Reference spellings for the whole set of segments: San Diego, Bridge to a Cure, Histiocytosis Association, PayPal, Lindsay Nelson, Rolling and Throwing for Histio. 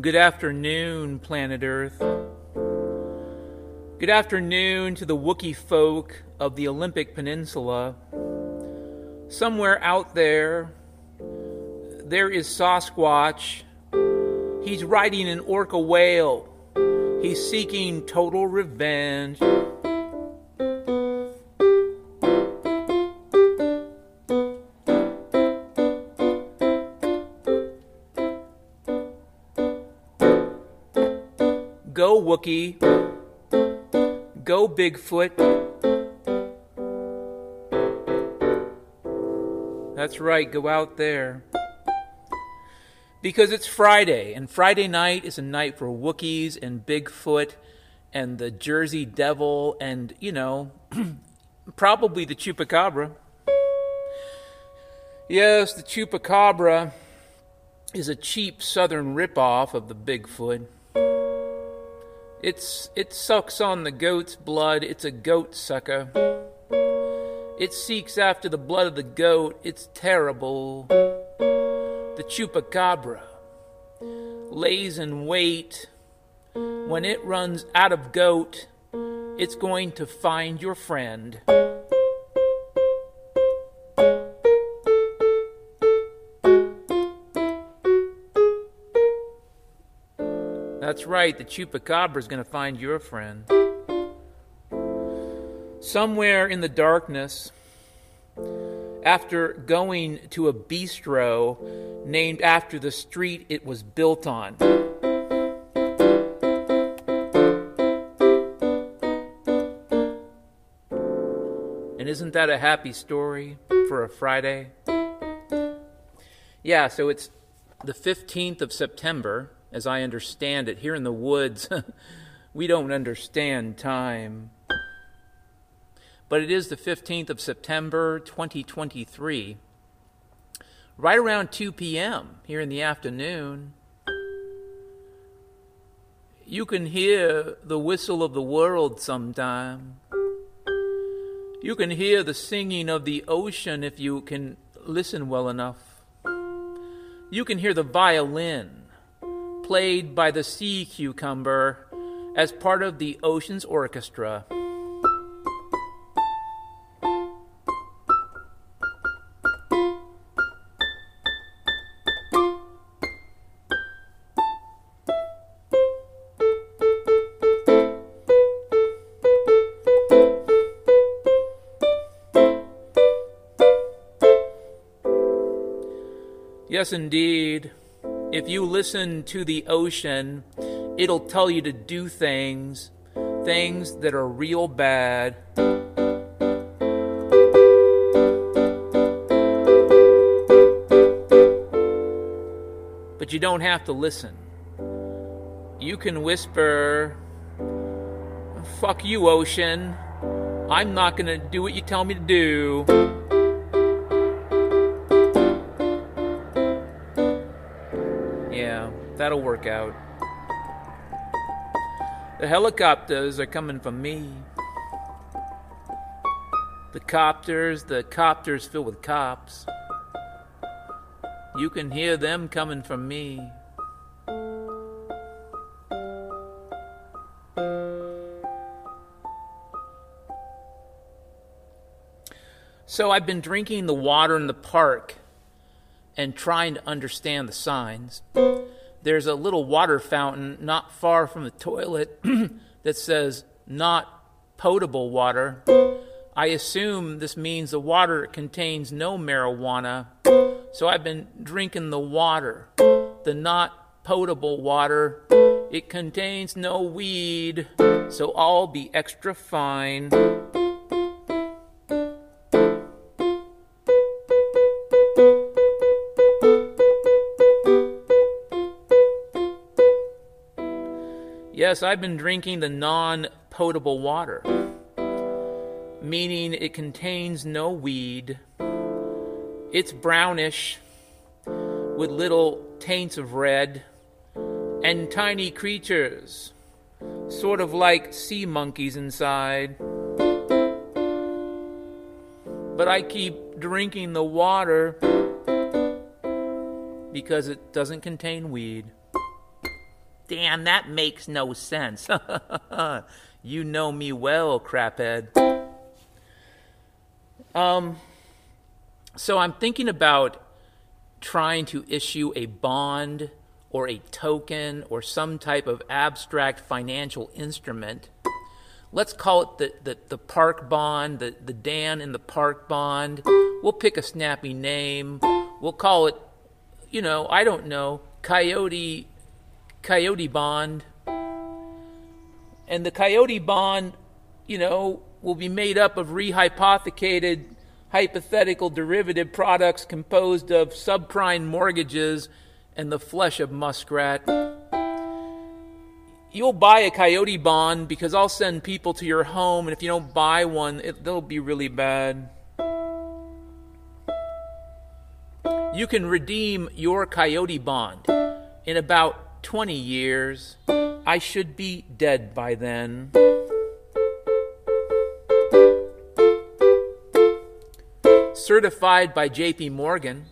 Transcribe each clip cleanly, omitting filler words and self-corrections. Good afternoon, planet Earth. Good afternoon to the Wookiee folk of the Olympic Peninsula. Somewhere out there, there is Sasquatch. He's riding an orca whale. He's seeking total revenge. Go, Wookiee. Go, Bigfoot. That's right, go out there. Because it's Friday, and Friday night is a night for Wookiees and Bigfoot and the Jersey Devil and, you know, probably the Chupacabra. Yes, the Chupacabra is a cheap southern ripoff of the Bigfoot. It sucks on the goat's blood. It's a goat sucker. It seeks after the blood of the goat. It's terrible. The Chupacabra lays in wait. When it runs out of goat, it's going to find your friend. That's right, the Chupacabra is going to find your friend. Somewhere in the darkness, after going to a bistro named after the street it was built on. And isn't that a happy story for a Friday? Yeah, so it's the 15th of September. As I understand it, here in the woods, we don't understand time. But it is the 15th of September, 2023, right around 2 p.m. here in the afternoon. You can hear the whistle of the world sometime. You can hear the singing of the ocean if you can listen well enough. You can hear the violin played by the sea cucumber as part of the ocean's orchestra. Yes, indeed. If you listen to the ocean, it'll tell you to do things that are real bad. But you don't have to listen. You can whisper, "Fuck you, ocean. I'm not gonna do what you tell me to do." That'll work out. The helicopters are coming for me. The copters filled with cops. You can hear them coming for me. So I've been drinking the water in the park and trying to understand the signs. There's a little water fountain not far from the toilet that says, "Not potable water." I assume this means the water contains no marijuana. So I've been drinking the water, the not potable water. It contains no weed, so I'll be extra fine. Yes, I've been drinking the non-potable water, meaning it contains no weed. It's brownish with little taints of red and tiny creatures, sort of like sea monkeys inside. But I keep drinking the water because it doesn't contain weed. damn, that makes no sense. You know me well, craphead. So I'm thinking about trying to issue a bond or a token or some type of abstract financial instrument. Let's call it the park bond, the Dan in the park bond. We'll pick a snappy name. We'll call it, you know, I don't know, Coyote Bond. And the Coyote Bond, you know, will be made up of rehypothecated hypothetical derivative products composed of subprime mortgages and the flesh of muskrat. You'll buy a Coyote Bond because I'll send people to your home, and if you don't buy one, they'll be really bad. You can redeem your Coyote Bond in about 20 years. I should be dead by then. Certified by J.P. Morgan,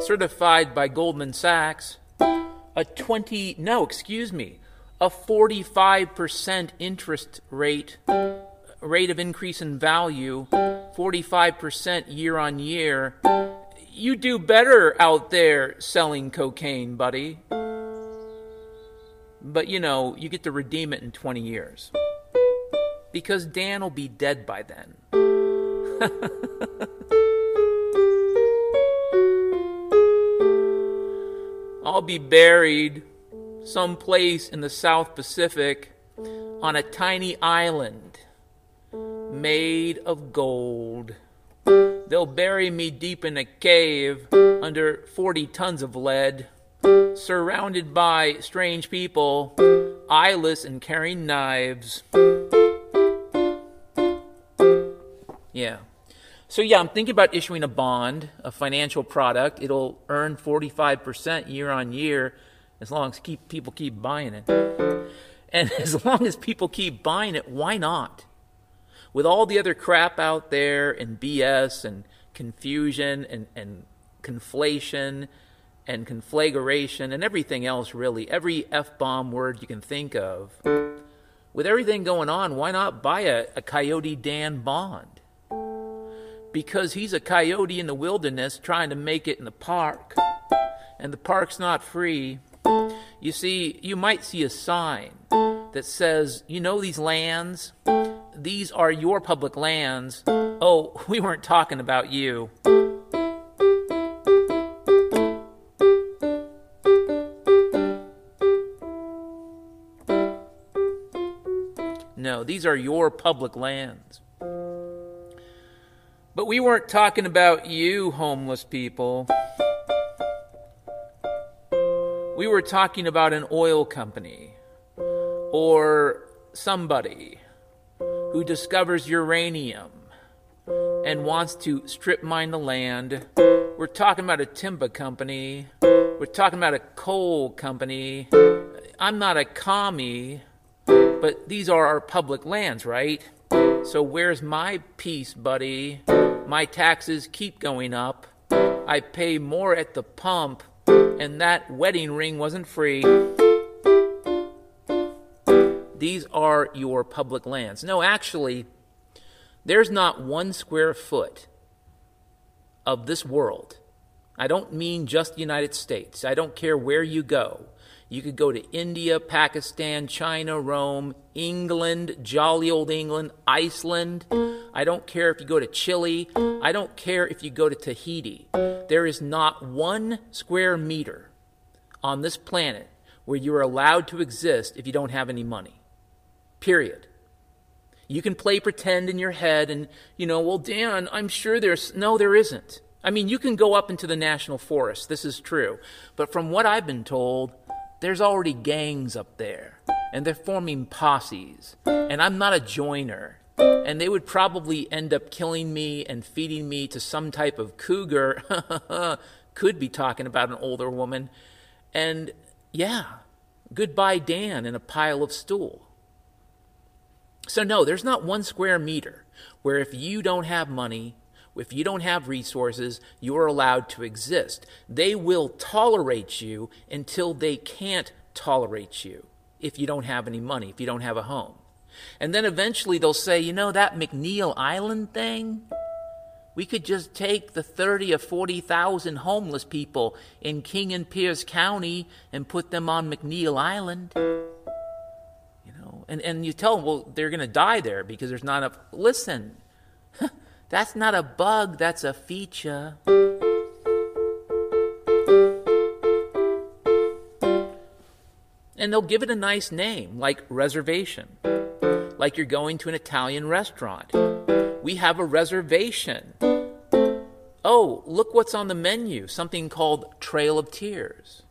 certified by Goldman Sachs, a 45% interest rate of increase in value, 45% year on year. You do better out there selling cocaine, buddy. But, you know, you get to redeem it in 20 years. Because Dan will be dead by then. I'll be buried someplace in the South Pacific on a tiny island made of gold. They'll bury me deep in a cave under 40 tons of lead, surrounded by strange people, eyeless and carrying knives. Yeah. So yeah, I'm thinking about issuing a bond, a financial product. It'll earn 45% year on year as long as people keep buying it. And as long as people keep buying it, why not? With all the other crap out there and BS and confusion and conflation and conflagration and everything else, really, every F-bomb word you can think of, with everything going on, why not buy a Coyote Dan bond? Because he's a coyote in the wilderness trying to make it in the park, and the park's not free. You see, you might see a sign that says, you know these lands? These are your public lands. Oh, we weren't talking about you. No, these are your public lands. But we weren't talking about you, homeless people. We were talking about an oil company or somebody who discovers uranium and wants to strip mine the land. We're talking about a timber company. We're talking about a coal company. I'm not a commie, but these are our public lands, right? So where's my piece, buddy? My taxes keep going up. I pay more at the pump, and that wedding ring wasn't free. These are your public lands. No, actually, there's not one square foot of this world. I don't mean just the United States. I don't care where you go. You could go to India, Pakistan, China, Rome, England, jolly old England, Iceland. I don't care if you go to Chile. I don't care if you go to Tahiti. There is not one square meter on this planet where you're allowed to exist if you don't have any money. Period. You can play pretend in your head and, you know, well, Dan, I'm sure there's... No, there isn't. I mean, you can go up into the national forest. This is true. But from what I've been told, there's already gangs up there, and they're forming posses, and I'm not a joiner, and they would probably end up killing me and feeding me to some type of cougar, could be talking about an older woman, and yeah, goodbye Dan in a pile of stool. So no, there's not one square meter where if you don't have money, if you don't have resources, you're allowed to exist. They will tolerate you until they can't tolerate you. if you don't have any money, if you don't have a home. And then eventually they'll say, you know, that McNeil Island thing, we could just take the 30 or 40,000 homeless people in King and Pierce County and put them on McNeil Island. You know, and you tell them, well, they're going to die there because there's not enough. Listen, that's not a bug, that's a feature. And they'll give it a nice name, like reservation. Like you're going to an Italian restaurant. We have a reservation. Oh, look what's on the menu. Something called Trail of Tears.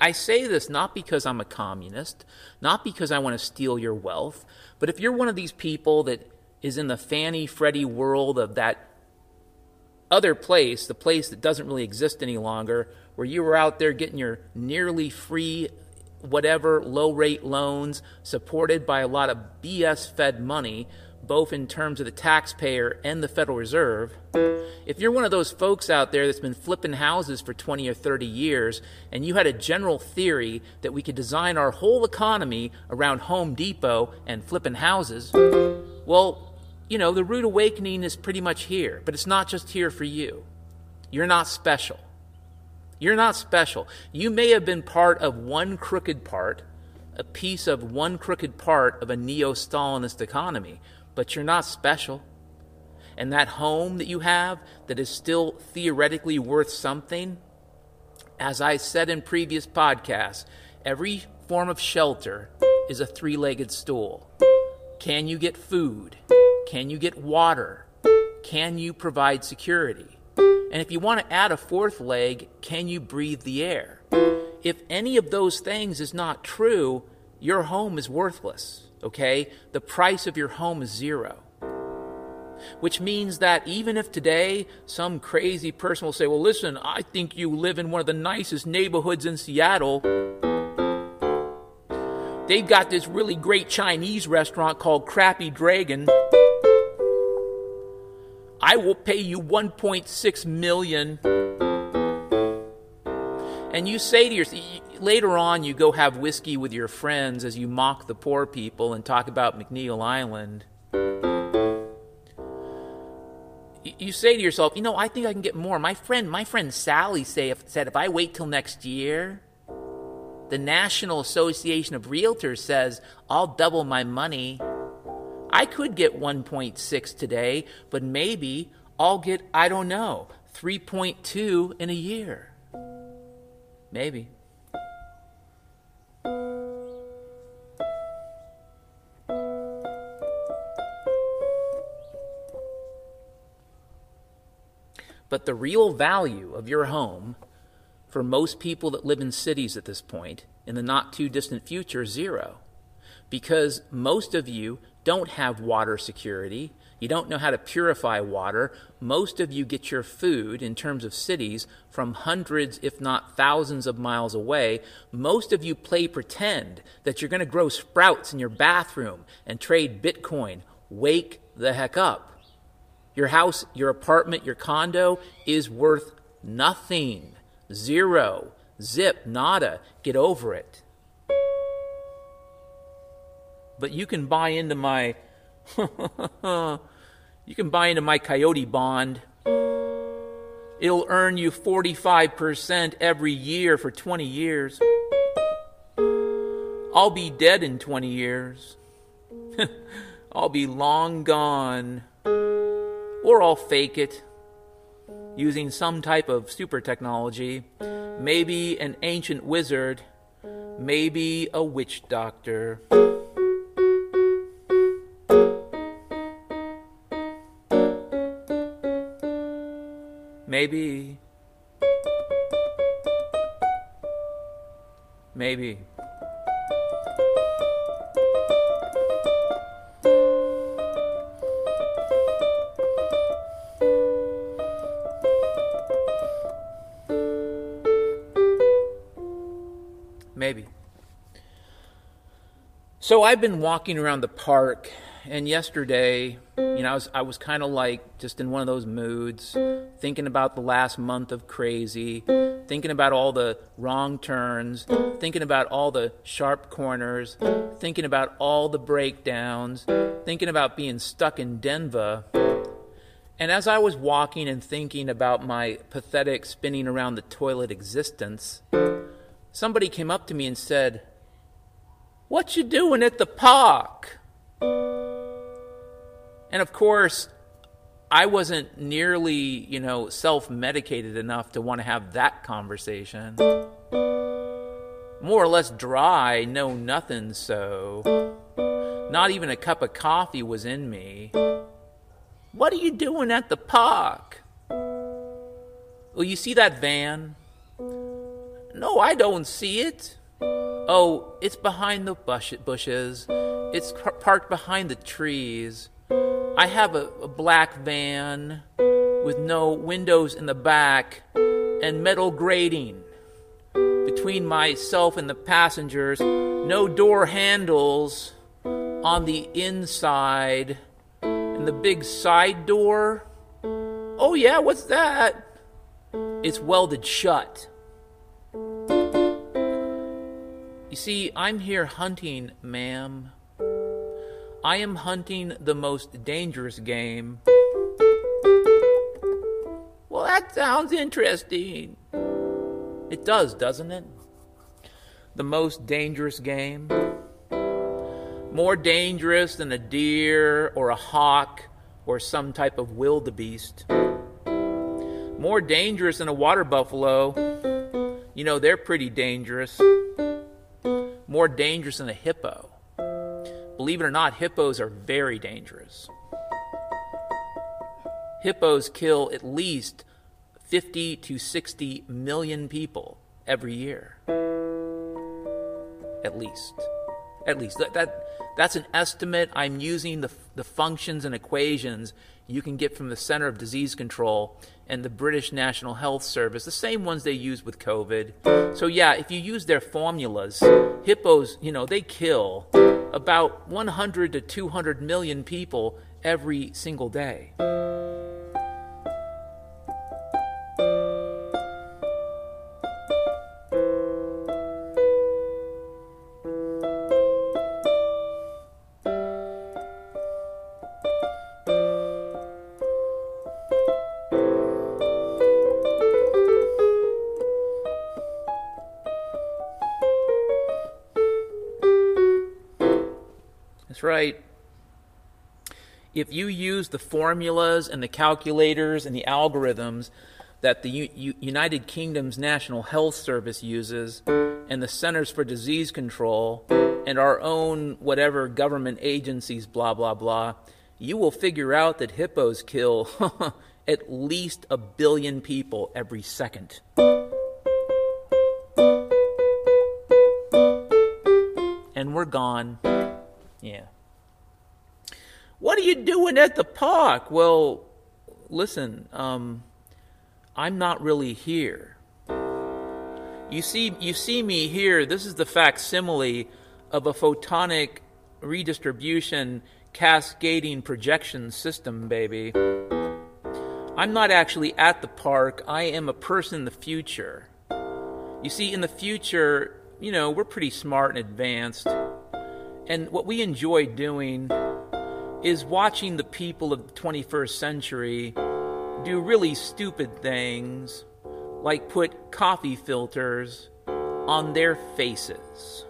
I say this not because I'm a communist, not because I want to steal your wealth, but if you're one of these people that is in the Fannie Freddie world of that other place, the place that doesn't really exist any longer, where you were out there getting your nearly free whatever low-rate loans supported by a lot of BS-fed money, both in terms of the taxpayer and the Federal Reserve, if you're one of those folks out there that's been flipping houses for 20 or 30 years and you had a general theory that we could design our whole economy around Home Depot and flipping houses, well, you know, the rude awakening is pretty much here, but it's not just here for you. You're not special. You're not special. You may have been part of one crooked part, a piece of one crooked part of a neo-Stalinist economy, but you're not special. And that home that you have that is still theoretically worth something, as I said in previous podcasts, every form of shelter is a three-legged stool. Can you get food? Can you get water? Can you provide security? And if you want to add a fourth leg, can you breathe the air? If any of those things is not true, your home is worthless. Okay, the price of your home is zero, which means that even if today some crazy person will say, well, listen, I think you live in one of the nicest neighborhoods in Seattle. They've got this really great Chinese restaurant called Crappy Dragon. I will pay you $1.6 million. And you say to yourself, later on you go have whiskey with your friends as you mock the poor people and talk about McNeil Island. You say to yourself, you know, I think I can get more. My friend Sally said if I wait till next year, the National Association of Realtors says I'll double my money. I could get 1.6 today, but maybe I'll get, I don't know, 3.2 in a year. Maybe. But the real value of your home, for most people that live in cities at this point, in the not too distant future, is zero. Because most of you don't have water security. You don't know how to purify water. Most of you get your food, in terms of cities, from hundreds, if not thousands of miles away. Most of you play pretend that you're going to grow sprouts in your bathroom and trade Bitcoin. Wake the heck up. Your house, your apartment, your condo is worth nothing. Zero. Zip. Nada. Get over it. But you can buy into my... you can buy into my coyote bond. It'll earn you 45% every year for 20 years. I'll be dead in 20 years. I'll be long gone. Or I'll fake it using some type of super technology. Maybe an ancient wizard. Maybe a witch doctor. Maybe. So I've been walking around the park, and yesterday, I was kind of like just in one of those moods, thinking about the last month of crazy, thinking about all the wrong turns, thinking about all the sharp corners, thinking about all the breakdowns, thinking about being stuck in Denver. And as I was walking and thinking about my pathetic spinning around the toilet existence, somebody came up to me and said, "What you doing at the park?" And of course, I wasn't nearly, self-medicated enough to want to have that conversation. More or less dry, no nothing so. Not even a cup of coffee was in me. "What are you doing at the park?" "Well, you see that van?" "No, I don't see it." "Oh, it's behind the bushes. It's parked behind the trees. I have a black van with no windows in the back and metal grating between myself and the passengers. No door handles on the inside. And the big side door." "Oh yeah, what's that?" "It's welded shut." "You see, I'm here hunting, ma'am. I am hunting the most dangerous game." "Well, that sounds interesting." It does, doesn't it? The most dangerous game. More dangerous than a deer or a hawk or some type of wildebeest. More dangerous than a water buffalo. They're pretty dangerous. More dangerous than a hippo. Believe it or not, hippos are very dangerous. Hippos kill at least 50 to 60 million people every year. At least. That's an estimate. I'm using the functions and equations you can get from the Center of Disease Control and the British National Health Service, the same ones they use with COVID. So yeah, if you use their formulas, hippos, they kill about 100 to 200 million people every single day. That's right. If you use the formulas and the calculators and the algorithms that the United Kingdom's National Health Service uses and the Centers for Disease Control and our own whatever government agencies, blah, blah, blah, you will figure out that hippos kill at least 1 billion people every second. And we're gone. Yeah. "What are you doing at the park?" "Well, listen, I'm not really here. You see me here. This is the facsimile of a photonic redistribution cascading projection system, baby. I'm not actually at the park. I am a person in the future. You see, in the future, we're pretty smart and advanced. And what we enjoy doing is watching the people of the 21st century do really stupid things, like put coffee filters on their faces.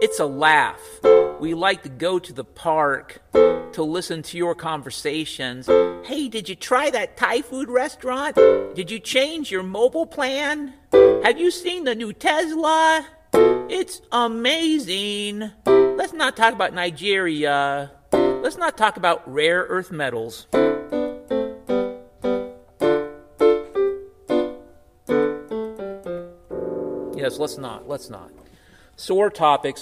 It's a laugh. We like to go to the park to listen to your conversations. Hey, did you try that Thai food restaurant? Did you change your mobile plan? Have you seen the new Tesla? It's amazing. Let's not talk about Nigeria. Let's not talk about rare earth metals." Yes, let's not. Sore topic.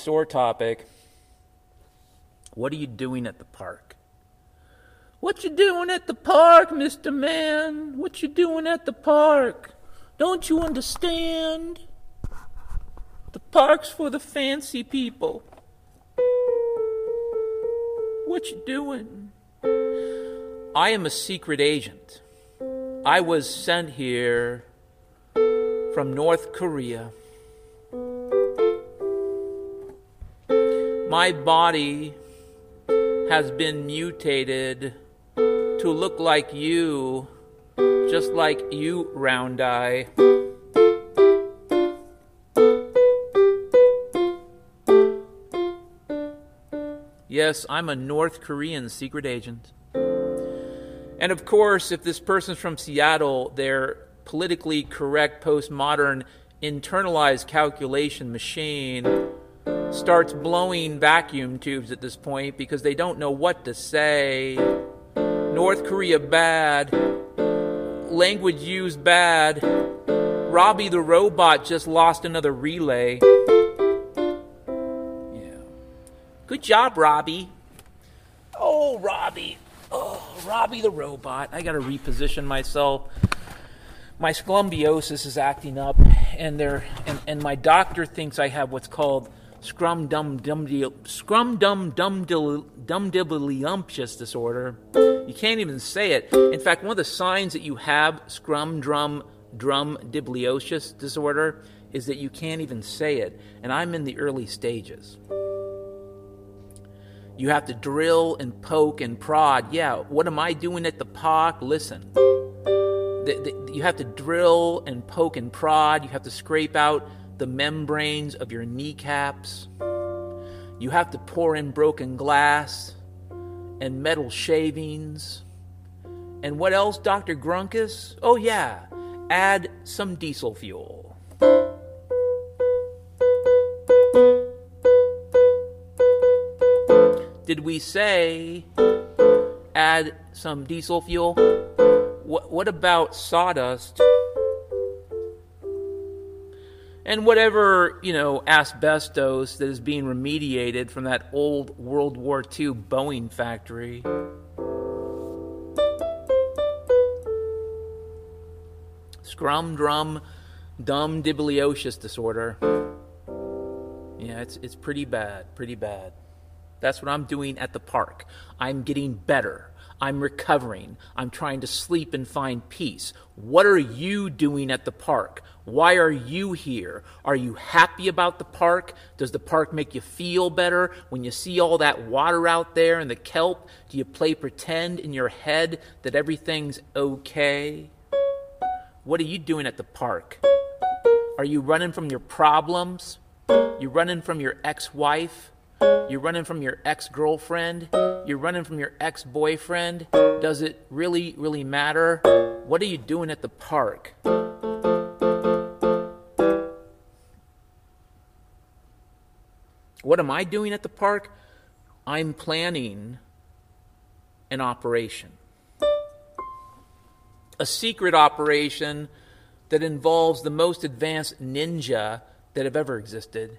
"What are you doing at the park?" "What you doing at the park, Mr. Man? What you doing at the park? Don't you understand?" The park's for the fancy people. What you doing? I am a secret agent. I was sent here from North Korea. My body has been mutated to look like you, just like you, Round Eye. Yes, I'm a North Korean secret agent. And of course, if this person's from Seattle, their politically correct, postmodern, internalized calculation machine starts blowing vacuum tubes at this point because they don't know what to say. North Korea bad. Language used bad. Robbie the robot just lost another relay. Yeah. Good job, Robbie. Oh, Robbie. Oh, Robbie the robot. I gotta reposition myself. My sclumbiosis is acting up, and my doctor thinks I have what's called scrum-dum-dum-dibbly-umptious disorder. You can't even say it. In fact, one of the signs that you have scrum-dum-dibbly-umptious disorder is that you can't even say it. And I'm in the early stages. You have to drill and poke and prod. Yeah, what am I doing at the park? Listen. You have to drill and poke and prod. You have to scrape out the membranes of your kneecaps. You have to pour in broken glass and metal shavings. And what else, Dr. Grunkus? Oh, yeah, add some diesel fuel. Did we say add some diesel fuel? What about sawdust? And whatever, asbestos that is being remediated from that old World War II Boeing factory. Scrum-dum-dibbly-otious disorder. Yeah, it's pretty bad. That's what I'm doing at the park. I'm getting better. I'm recovering. I'm trying to sleep and find peace. What are you doing at the park? Why are you here? Are you happy about the park? Does the park make you feel better? When you see all that water out there and the kelp, do you play pretend in your head that everything's okay? What are you doing at the park? Are you running from your problems? You running from your ex-wife? You're running from your ex-girlfriend. You're running from your ex-boyfriend. Does it really, really matter? What are you doing at the park? What am I doing at the park? I'm planning an operation. A secret operation that involves the most advanced ninja that have ever existed.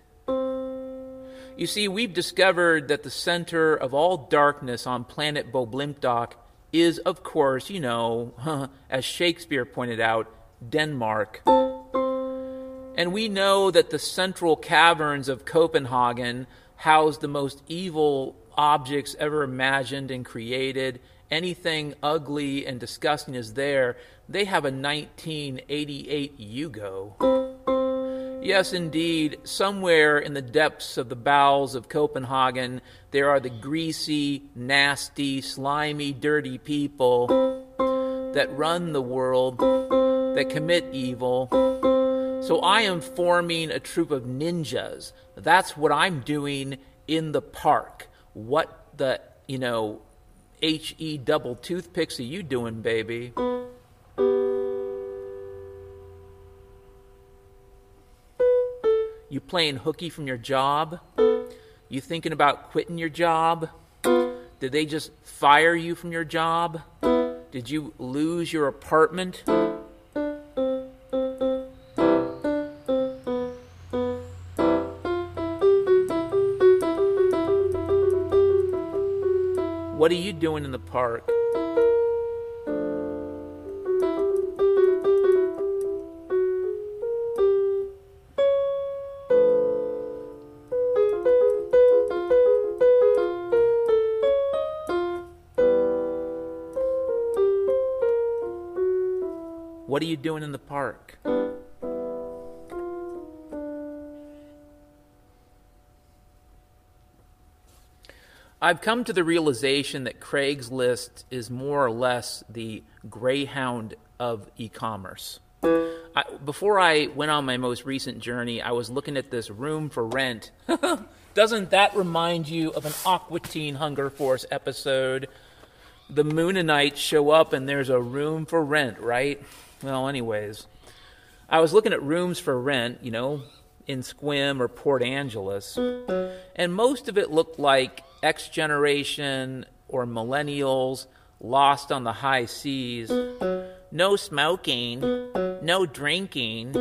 You see, we've discovered that the center of all darkness on planet Boblimpdoc is, of course, as Shakespeare pointed out, Denmark. And we know that the central caverns of Copenhagen house the most evil objects ever imagined and created. Anything ugly and disgusting is there. They have a 1988 Yugo. Yes, indeed, somewhere in the depths of the bowels of Copenhagen, there are the greasy, nasty, slimy, dirty people that run the world, that commit evil. So I am forming a troop of ninjas. That's what I'm doing in the park. What the, H-E double toothpicks are you doing, baby? You playing hooky from your job? You thinking about quitting your job? Did they just fire you from your job? Did you lose your apartment? What are you doing in the park? are you doing in the park? I've come to the realization that Craigslist is more or less the Greyhound of e-commerce. Before I went on my most recent journey, I was looking at this room for rent. Doesn't that remind you of an Aqua Teen Hunger Force episode? The Moonanites show up and there's a room for rent, right? Well, anyways, I was looking at rooms for rent, you know, in Squim or Port Angeles, and most of it looked like X generation or millennials lost on the high seas. No smoking, no drinking.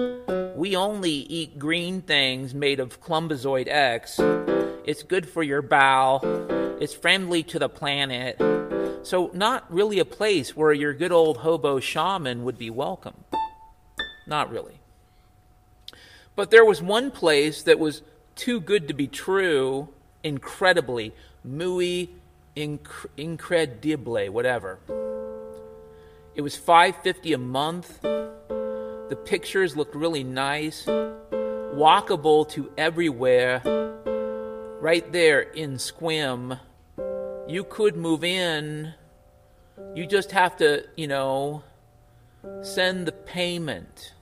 We only eat green things made of Columbazoid X. It's good for your bowel. It's friendly to the planet. So not really a place where your good old hobo shaman would be welcome. Not really. But there was one place that was too good to be true, incredibly, muy incredible, whatever. It was $5.50 a month. The pictures looked really nice, walkable to everywhere. Right there in Squim, you could move in. You just have to, you know, send the payment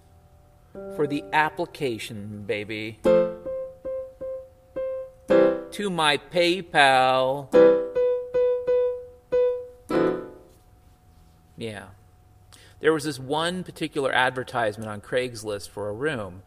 for the application, baby, to my PayPal. Yeah. There was this one particular advertisement on Craigslist for a room,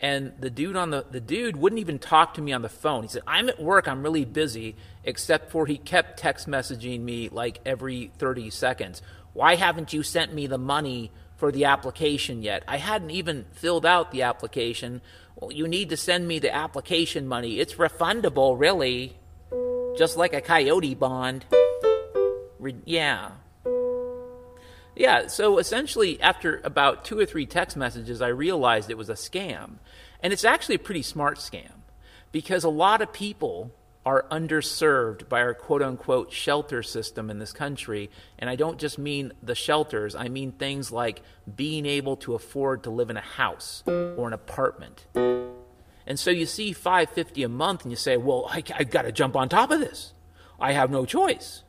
and the dude wouldn't even talk to me on the phone. He said, "I'm at work, I'm really busy," except for he kept text messaging me like every 30 seconds. "Why haven't you sent me the money for the application yet? I hadn't even filled out the application." "Well, you need to send me the application money. It's refundable, really. Just like a coyote bond." Yeah, so essentially after about 2 or 3 text messages, I realized it was a scam. And it's actually a pretty smart scam, because a lot of people are underserved by our quote-unquote shelter system in this country. And I don't just mean the shelters. I mean things like being able to afford to live in a house or an apartment. And so you see $5.50 a month and you say, "Well, I've got to jump on top of this. I have no choice."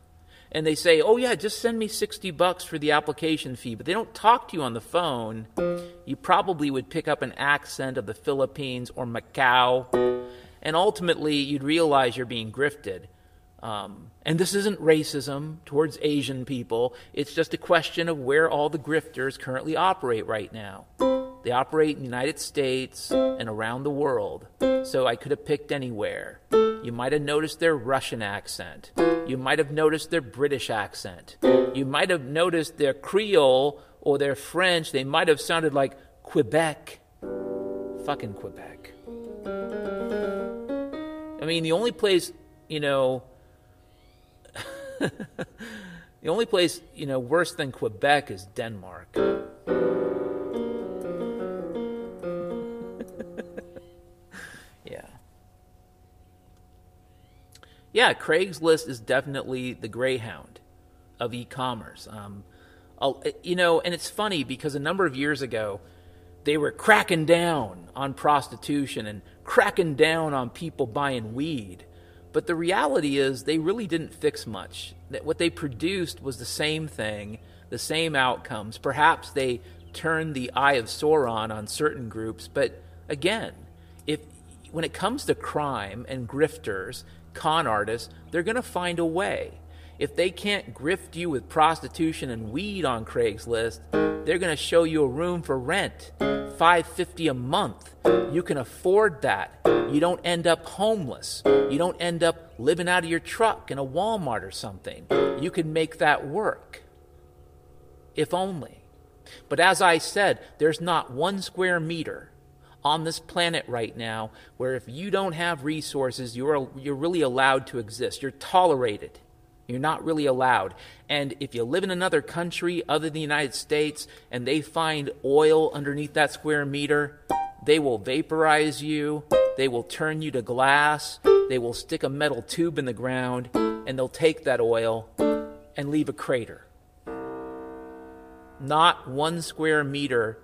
And they say, "Oh yeah, just send me $60 for the application fee." But they don't talk to you on the phone. You probably would pick up an accent of the Philippines or Macau. And ultimately, you'd realize you're being grifted. And this isn't racism towards Asian people. It's just a question of where all the grifters currently operate right now. They operate in the United States and around the world. So I could have picked anywhere. You might have noticed their Russian accent. You might have noticed their British accent. You might have noticed their Creole or their French. They might have sounded like Quebec. Fucking Quebec. I mean, the only place, you know, the only place, you know, worse than Quebec is Denmark. Yeah, Craigslist is definitely the Greyhound of e-commerce. You know, and it's funny because a number of years ago, they were cracking down on prostitution and cracking down on people buying weed. But the reality is they really didn't fix much. What they produced was the same thing, the same outcomes. Perhaps they turned the eye of Sauron on certain groups. But again, when it comes to crime and grifters, con artists, they're going to find a way. If they can't grift you with prostitution and weed on Craigslist, they're going to show you a room for rent, $5.50 a month. You can afford that. You don't end up homeless. You don't end up living out of your truck in a Walmart or something. You can make that work. If only. But as I said, there's not one square meter on this planet right now where if you don't have resources, you're really allowed to exist. You're tolerated. You're not really allowed. And if you live in another country other than the United States and they find oil underneath that square meter, they will vaporize you. They will turn you to glass. They will stick a metal tube in the ground, and they'll take that oil and leave a crater. Not one square meter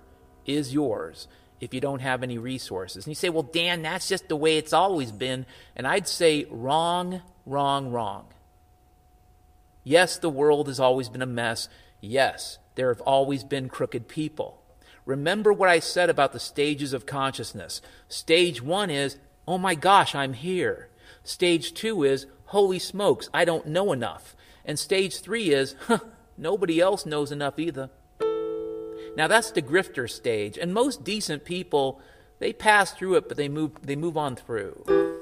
is yours if you don't have any resources. And you say, well, Dan, that's just the way it's always been. And I'd say wrong, wrong, wrong. Yes, the world has always been a mess. Yes, there have always been crooked people. Remember what I said about the stages of consciousness. Stage one is, oh my gosh, I'm here. Stage two is, holy smokes, I don't know enough. And stage three is, huh, nobody else knows enough either. Now that's the grifter stage. And most decent people, they pass through it, but they move on through.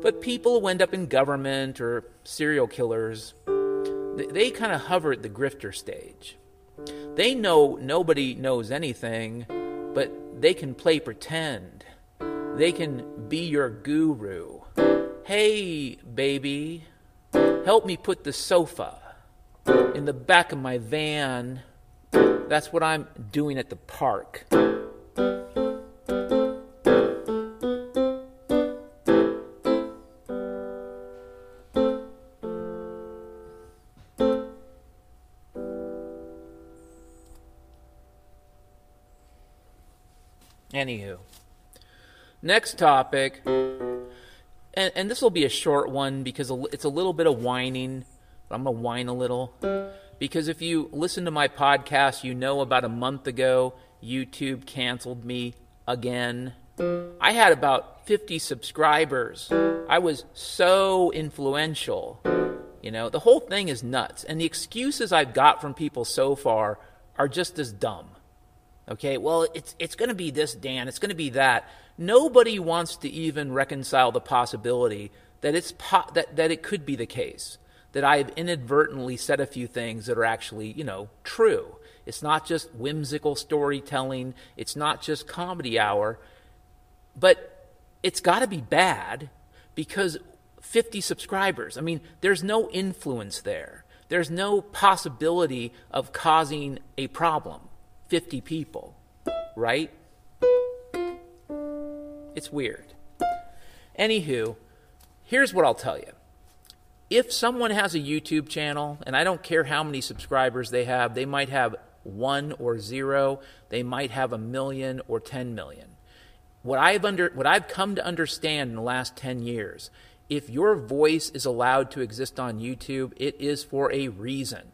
But people who end up in government or serial killers, they kind of hover at the grifter stage. They know nobody knows anything, but they can play pretend. They can be your guru. Hey, baby, help me put the sofa in the back of my van. That's what I'm doing at the park. Anywho, next topic, and this will be a short one because it's a little bit of whining, but I'm going to whine a little. Because if you listen to my podcast, you know about a month ago, YouTube canceled me again. I had about 50 subscribers. I was so influential. You know, the whole thing is nuts. And the excuses I've got from people so far are just as dumb. Okay, well, it's going to be this, Dan. It's going to be that. Nobody wants to even reconcile the possibility that it could be the case, that I've inadvertently said a few things that are actually, you know, true. It's not just whimsical storytelling. It's not just comedy hour. But it's got to be bad because 50 subscribers. I mean, there's no influence there. There's no possibility of causing a problem. 50 people, right? It's weird. Anywho, here's what I'll tell you. If someone has a YouTube channel, and I don't care how many subscribers they have, they might have 1 or 0, they might have 1 million or 10 million. What I've come to understand in the last 10 years, if your voice is allowed to exist on YouTube, it is for a reason.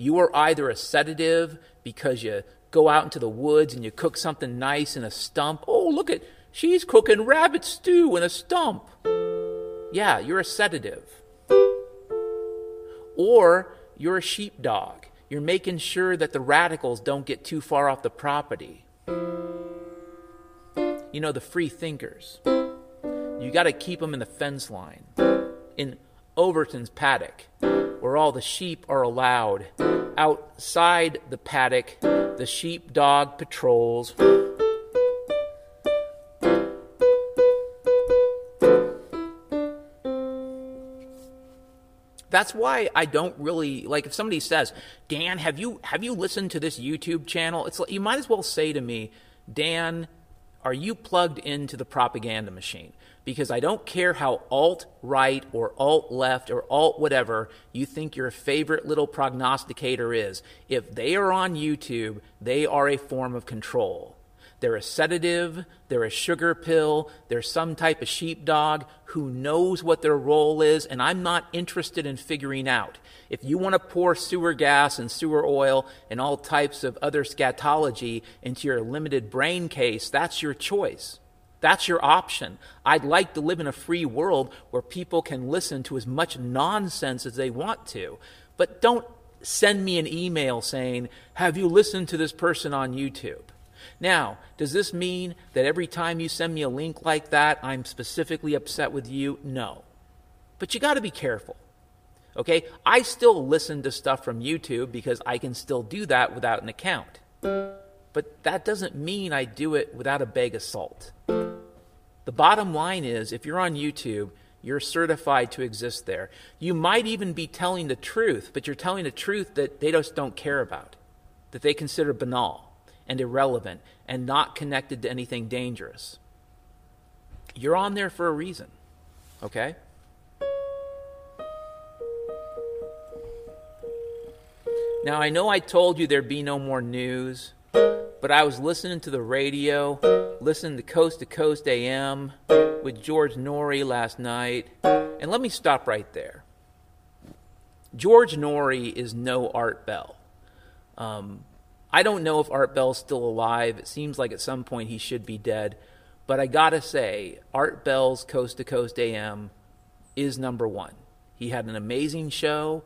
You are either a sedative because you go out into the woods and you cook something nice in a stump. Oh, look at, she's cooking rabbit stew in a stump. Yeah, you're a sedative. Or you're a sheepdog. You're making sure that the radicals don't get too far off the property. You know, the free thinkers. You got to keep them in the fence line. In Overton's paddock, where all the sheep are allowed. Outside the paddock, the sheepdog patrols. That's why I don't really, like, if somebody says, Dan, have you listened to this YouTube channel? It's like, you might as well say to me, Dan, are you plugged into the propaganda machine? Because I don't care how alt-right or alt-left or alt-whatever you think your favorite little prognosticator is. If they are on YouTube, they are a form of control. They're a sedative, they're a sugar pill, they're some type of sheepdog who knows what their role is, and I'm not interested in figuring out. If you want to pour sewer gas and sewer oil and all types of other scatology into your limited brain case, that's your choice. That's your option. I'd like to live in a free world where people can listen to as much nonsense as they want to, but don't send me an email saying, have you listened to this person on YouTube? Now, does this mean that every time you send me a link like that, I'm specifically upset with you? No. But you got to be careful. Okay? I still listen to stuff from YouTube because I can still do that without an account. But that doesn't mean I do it without a bag of salt. The bottom line is, if you're on YouTube, you're certified to exist there. You might even be telling the truth, but you're telling the truth that they just don't care about, that they consider banal and irrelevant, and not connected to anything dangerous. You're on there for a reason, okay? Now, I know I told you there'd be no more news, but I was listening to the radio, listening to Coast AM with George Norrie last night. And let me stop right there. George Norrie is no Art Bell. I don't know if Art Bell's still alive. It seems like at some point he should be dead. But I gotta say, Art Bell's Coast to Coast AM is number one. He had an amazing show.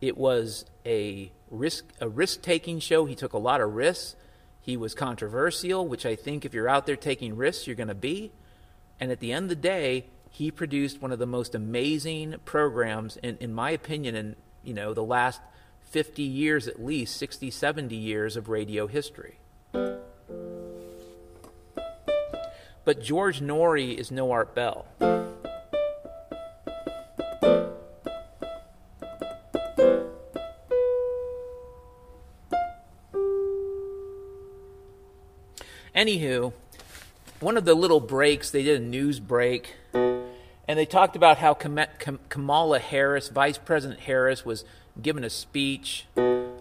It was a risk-taking show. He took a lot of risks. He was controversial, which I think if you're out there taking risks, you're going to be. And at the end of the day, he produced one of the most amazing programs, in my opinion, in the last 50 years at least, 60, 70 years of radio history. But George Norrie is no Art Bell. Anywho, one of the little breaks, they did a news break, and they talked about how Kamala Harris, Vice President Harris, was giving a speech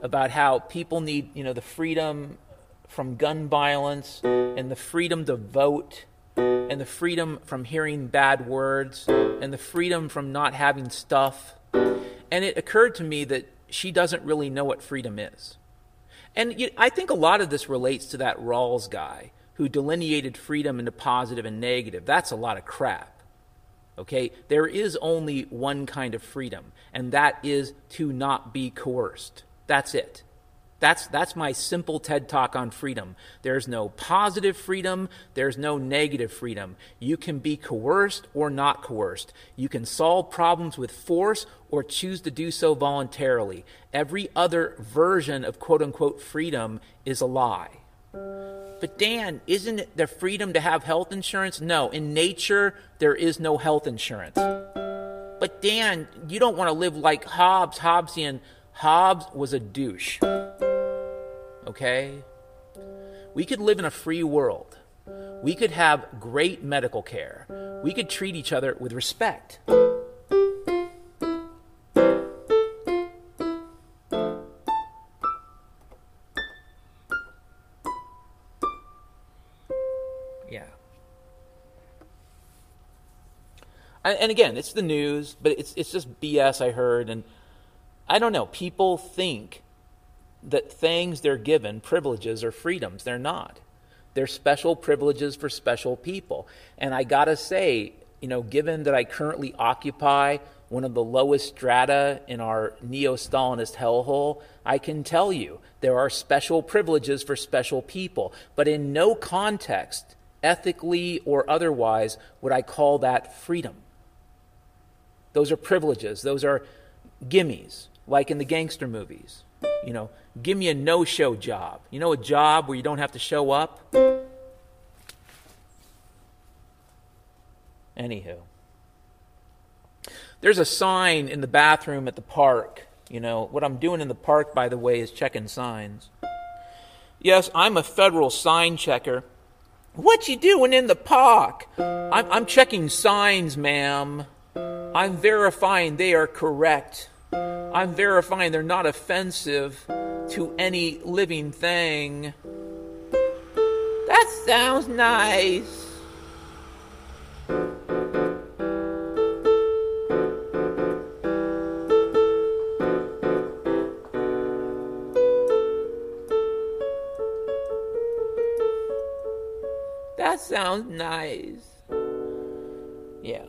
about how people need, the freedom from gun violence and the freedom to vote and the freedom from hearing bad words and the freedom from not having stuff. And it occurred to me that she doesn't really know what freedom is. And I think a lot of this relates to that Rawls guy who delineated freedom into positive and negative. That's a lot of crap, okay? There is only one kind of freedom, and that is to not be coerced. That's it. That's my simple TED Talk on freedom. There's no positive freedom. There's no negative freedom. You can be coerced or not coerced. You can solve problems with force or choose to do so voluntarily. Every other version of quote-unquote freedom is a lie. But Dan, isn't it the freedom to have health insurance? No, in nature, there is no health insurance. But Dan, you don't want to live like Hobbes, Hobbesian. Hobbes was a douche. Okay? We could live in a free world. We could have great medical care. We could treat each other with respect. Yeah. And again, it's the news, but it's just BS I heard. And I don't know, people think that things they're given, privileges, are freedoms. They're not. They're special privileges for special people. And I gotta say, given that I currently occupy one of the lowest strata in our neo-Stalinist hellhole, I can tell you there are special privileges for special people. But in no context, ethically or otherwise, would I call that freedom. Those are privileges. Those are gimmies, like in the gangster movies. Give me a no-show job. A job where you don't have to show up? Anywho. There's a sign in the bathroom at the park. What I'm doing in the park, by the way, is checking signs. Yes, I'm a federal sign checker. What you doing in the park? I'm checking signs, ma'am. I'm verifying they are correct. I'm verifying they're not offensive to any living thing. That sounds nice. That sounds nice. Yeah.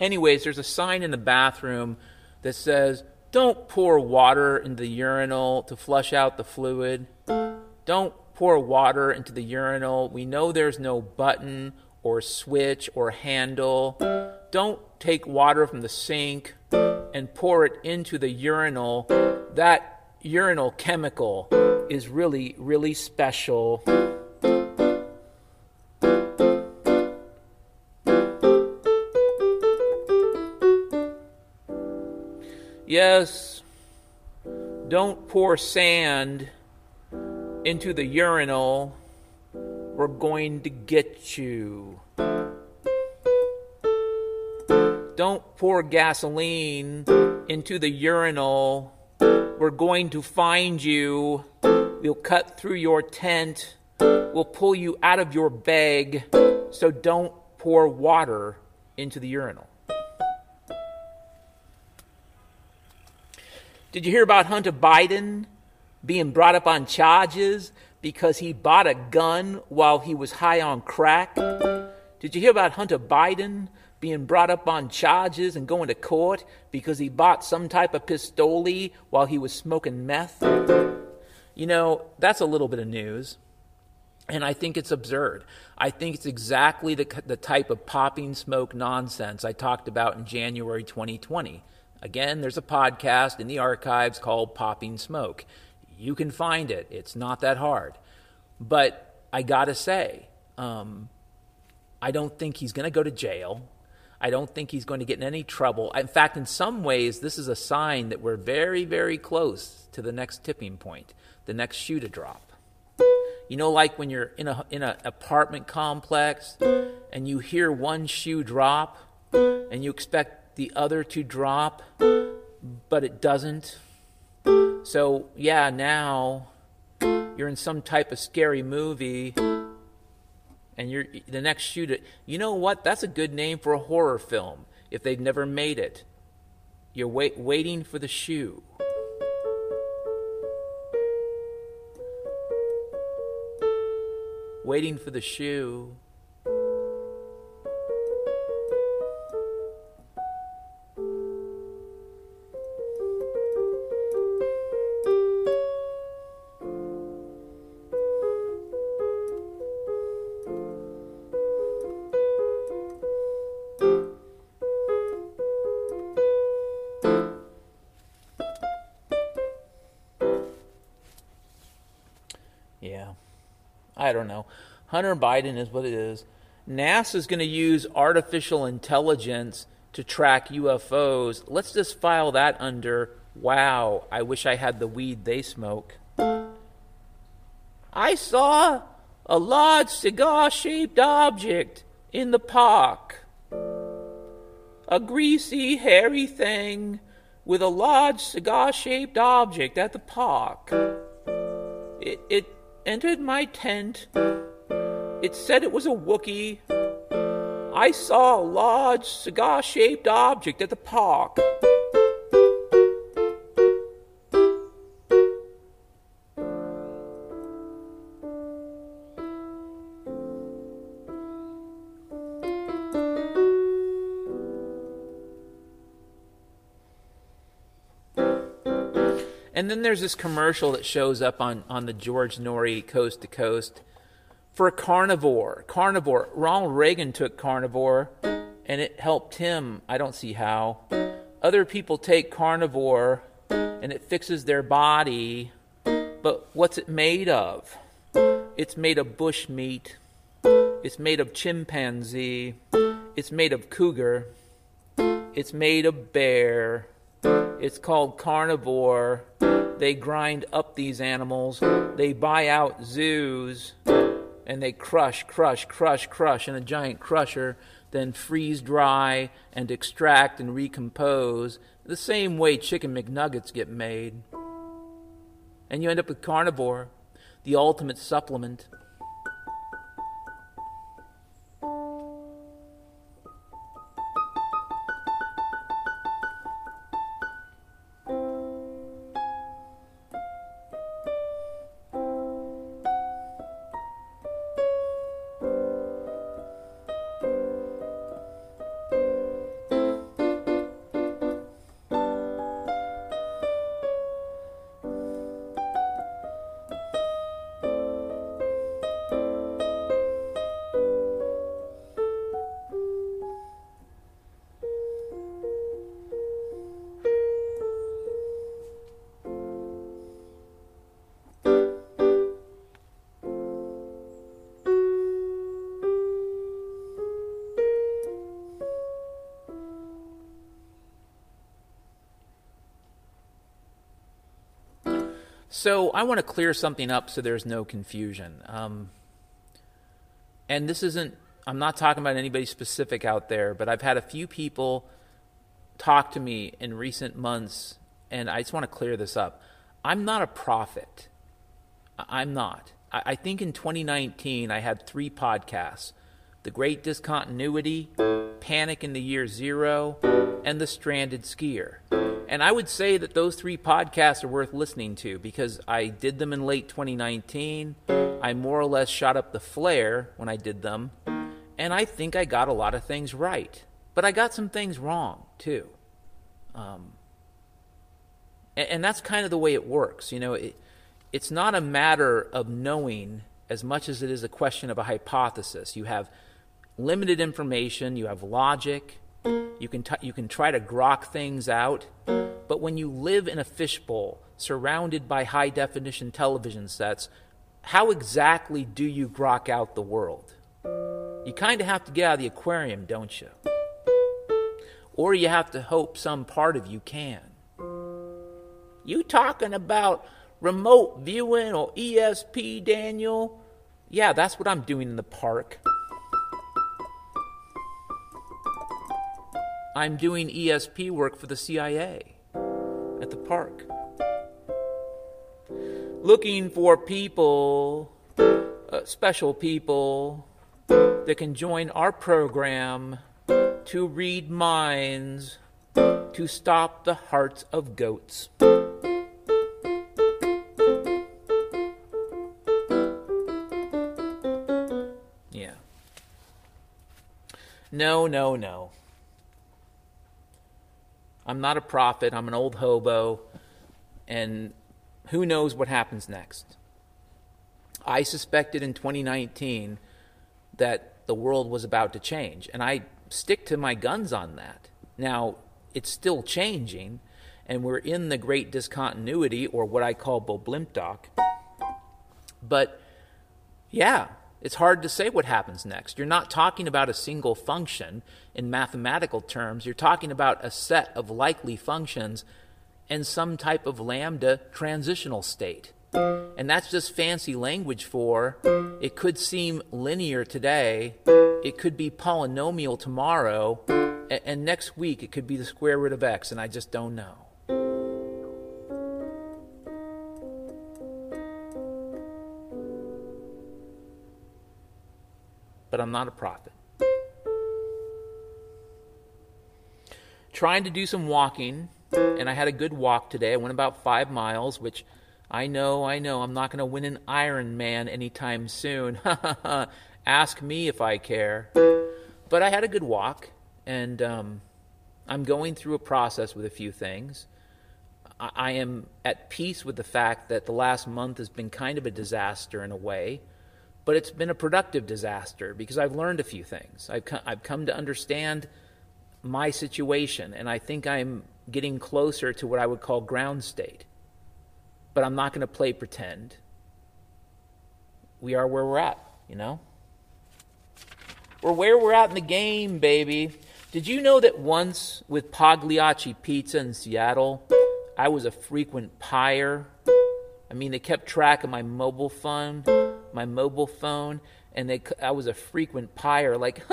Anyways, there's a sign in the bathroom that says, don't pour water into the urinal to flush out the fluid. Don't pour water into the urinal. We know there's no button or switch or handle. Don't take water from the sink and pour it into the urinal. That urinal chemical is really, really special. Yes, don't pour sand into the urinal. We're going to get you. Don't pour gasoline into the urinal. we're going to find you. We'll cut through your tent. We'll pull you out of your bag. So don't pour water into the urinal. Did you hear about Hunter Biden being brought up on charges because he bought a gun while he was high on crack? Did you hear about Hunter Biden being brought up on charges and going to court because he bought some type of pistoli while he was smoking meth? You know, that's a little bit of news. And I think it's absurd. I think it's exactly the type of popping smoke nonsense I talked about in January 2020. Again, there's a podcast in the archives called Popping Smoke. You can find it. It's not that hard. But I got to say, I don't think he's going to go to jail. I don't think he's going to get in any trouble. In fact, in some ways, this is a sign that we're very, very close to the next tipping point, the next shoe to drop. You know, like when you're in an apartment complex and you hear one shoe drop and you expect the other to drop, but it doesn't. So, yeah, now you're in some type of scary movie and you're the next shoe to... You know what? That's a good name for a horror film if they've never made it. You're waiting for the shoe. Waiting for the shoe. Yeah. I don't know. Hunter Biden is what it is. NASA's going to use artificial intelligence to track UFOs. Let's just file that under, wow, I wish I had the weed they smoke. I saw a large cigar-shaped object in the park. A greasy, hairy thing with a large cigar-shaped object at the park. It entered my tent. It said it was a Wookiee. I saw a large cigar-shaped object at the park. And then there's this commercial that shows up on the George Norrie Coast to Coast for a carnivore. Ronald Reagan took carnivore, and it helped him. I don't see how. Other people take carnivore, and it fixes their body. But what's it made of? It's made of bush meat. It's made of chimpanzee. It's made of cougar. It's made of bear. It's called carnivore. They grind up these animals. They buy out zoos. And they crush in a giant crusher. Then freeze dry and extract and recompose. The same way Chicken McNuggets get made. And you end up with carnivore. The ultimate supplement. So I want to clear something up so there's no confusion. And this isn't, I'm not talking about anybody specific out there, but I've had a few people talk to me in recent months and I just want to clear this up. I'm not a prophet. I'm not. I think in 2019, I had 3 podcasts, The Great Discontinuity, Panic in the Year Zero, and The Stranded Skier. And I would say that those 3 podcasts are worth listening to because I did them in late 2019. I more or less shot up the flare when I did them. And I think I got a lot of things right. But I got some things wrong, too. And that's kind of the way it works. You know, it's not a matter of knowing as much as it is a question of a hypothesis. You have limited information. You have logic. You can try to grok things out. But when you live in a fishbowl surrounded by high-definition television sets, how exactly do you grok out the world? You kind of have to get out of the aquarium, don't you? Or you have to hope some part of you can. You talking about remote viewing or ESP, Daniel? Yeah, that's what I'm doing in the park. I'm doing ESP work for the CIA at the park. Looking for people, special people, that can join our program to read minds, to stop the hearts of goats. Yeah. No. I'm not a prophet. I'm an old hobo. And who knows what happens next? I suspected in 2019 that the world was about to change. And I stick to my guns on that. Now, it's still changing, and we're in the great discontinuity, or what I call Boblimpdoc. But, yeah, it's hard to say what happens next. You're not talking about a single function in mathematical terms. You're talking about a set of likely functions and some type of lambda transitional state. And that's just fancy language for it could seem linear today, it could be polynomial tomorrow, and next week it could be the square root of x, and I just don't know. But I'm not a prophet. Trying to do some walking, and I had a good walk today. I went about 5 miles, which... I know, I'm not going to win an Ironman anytime soon. Ask me if I care. But I had a good walk, and I'm going through a process with a few things. I am at peace with the fact that the last month has been kind of a disaster in a way, but it's been a productive disaster because I've learned a few things. I've come to understand my situation, and I think I'm getting closer to what I would call ground state. But I'm not going to play pretend. We are where we're at, you know? We're where we're at in the game, baby. Did you know that once with Pagliacci Pizza in Seattle, I was a frequent pier? I mean, they kept track of my mobile phone, and I was a frequent pier. Like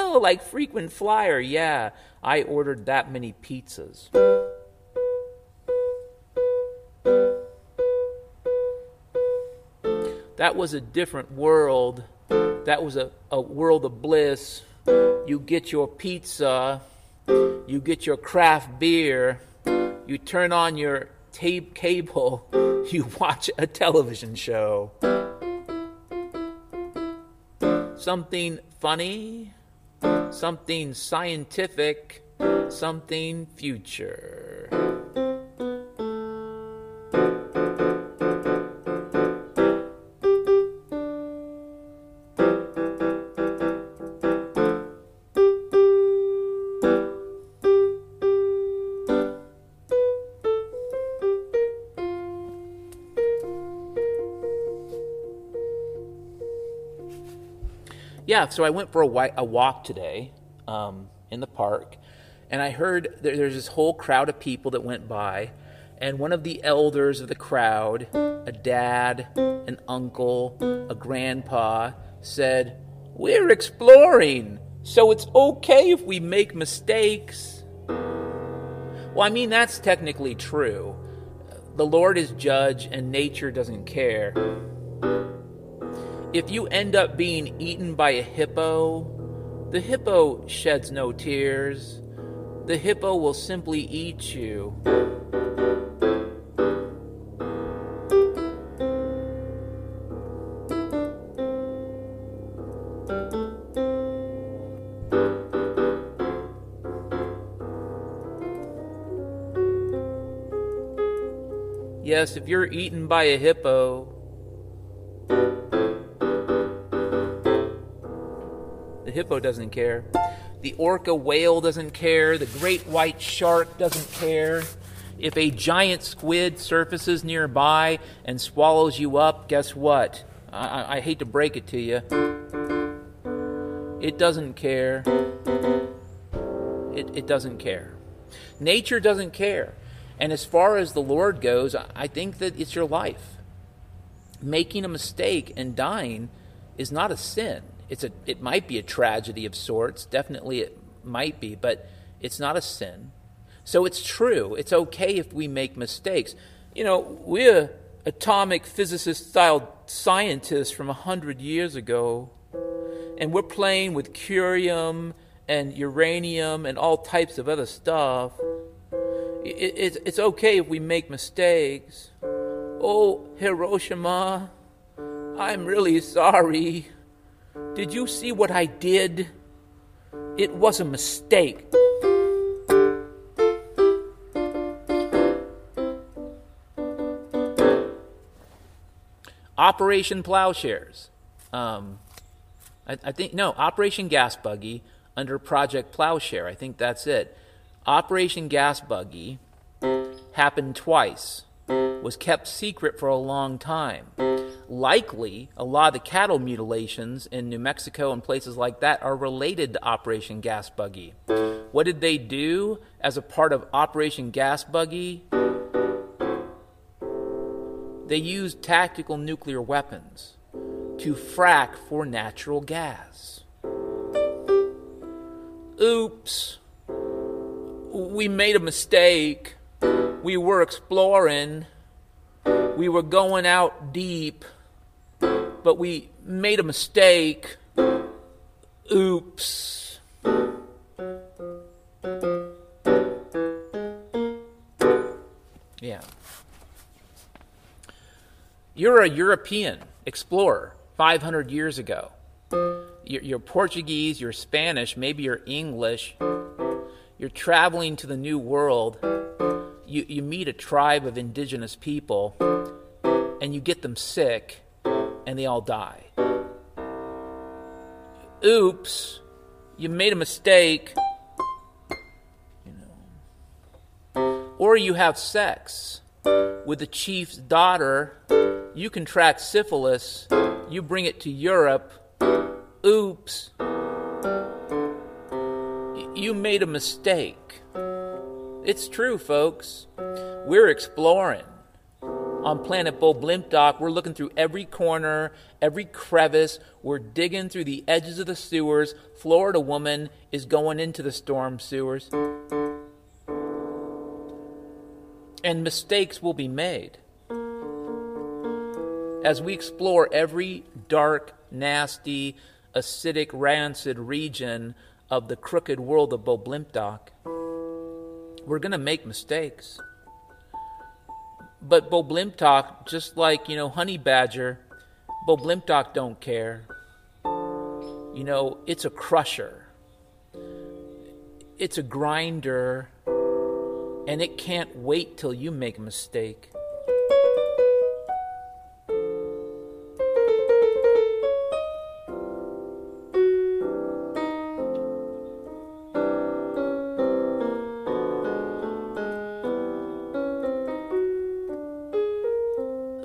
frequent flyer, yeah. I ordered that many pizzas. That was a different world. That was a world of bliss. You get your pizza. You get your craft beer. You turn on your tape cable. You watch a television show. Something funny. Something scientific. Something future. Yeah, so I went for a walk today in the park, and I heard there's this whole crowd of people that went by, and one of the elders of the crowd, a dad, an uncle, a grandpa, said, "We're exploring, so it's okay if we make mistakes." Well, I mean, that's technically true, The Lord is judge and nature doesn't care. If you end up being eaten by a hippo, the hippo sheds no tears. The hippo will simply eat you. Yes, if you're eaten by a hippo, the hippo doesn't care. The orca whale doesn't care. The great white shark doesn't care. If a giant squid surfaces nearby and swallows you up, guess what? I hate to break it to you. It doesn't care. It doesn't care. Nature doesn't care. And as far as the Lord goes, I think that it's your life. Making a mistake and dying is not a sin. It might be a tragedy of sorts. Definitely it might be, but it's not a sin. So it's true. It's okay if we make mistakes. You know, we're atomic physicist-style scientists from 100 years ago, and we're playing with curium and uranium and all types of other stuff. It's okay if we make mistakes. Oh, Hiroshima, I'm really sorry. Did you see what I did? It was a mistake. Operation Plowshares. Operation Gas Buggy under Project Plowshare. I think that's it. Operation Gas Buggy happened twice, was kept secret for a long time. Likely, a lot of the cattle mutilations in New Mexico and places like that are related to Operation Gas Buggy. What did they do as a part of Operation Gas Buggy? They used tactical nuclear weapons to frack for natural gas. Oops. We made a mistake. We were exploring. We were going out deep. But we made a mistake. Oops. Yeah. You're a European explorer 500 years ago. You're Portuguese, you're Spanish, maybe you're English. You're traveling to the New World, you meet a tribe of indigenous people, and you get them sick, and they all die. Oops, you made a mistake. You know. Or you have sex with the chief's daughter, you contract syphilis, you bring it to Europe. Oops. You made a mistake. It's true, folks. We're exploring. On planet Bo Blimp Dock, we're looking through every corner, every crevice. We're digging through the edges of the sewers. Florida woman is going into the storm sewers. And mistakes will be made. As we explore every dark, nasty, acidic, rancid region of the crooked world of Bo Blimp Dock, we're going to make mistakes. But Bo Blimp Dock, just like, Honey Badger, Bo Blimp Dock don't care. It's a crusher. It's a grinder. And it can't wait till you make a mistake.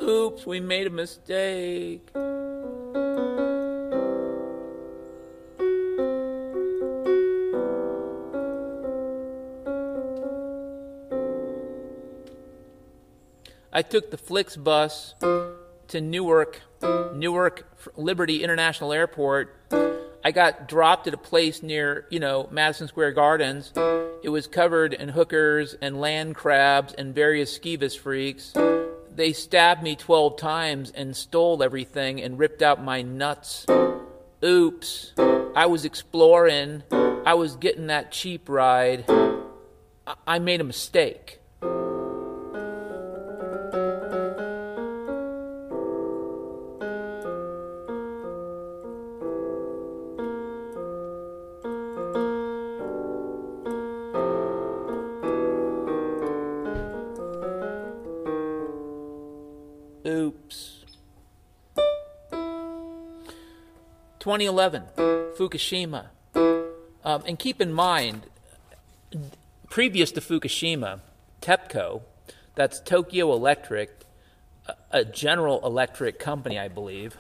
Oops, we made a mistake. I took the Flix bus to Newark Liberty International Airport. I got dropped at a place near, you know, Madison Square Gardens. It was covered in hookers and land crabs and various skeevous freaks. They stabbed me 12 times and stole everything and ripped out my nuts. Oops. I was exploring. I was getting that cheap ride. I made a mistake. Oops. 2011, Fukushima. And keep in mind, previous to Fukushima, TEPCO, that's Tokyo Electric, a General Electric company, I believe.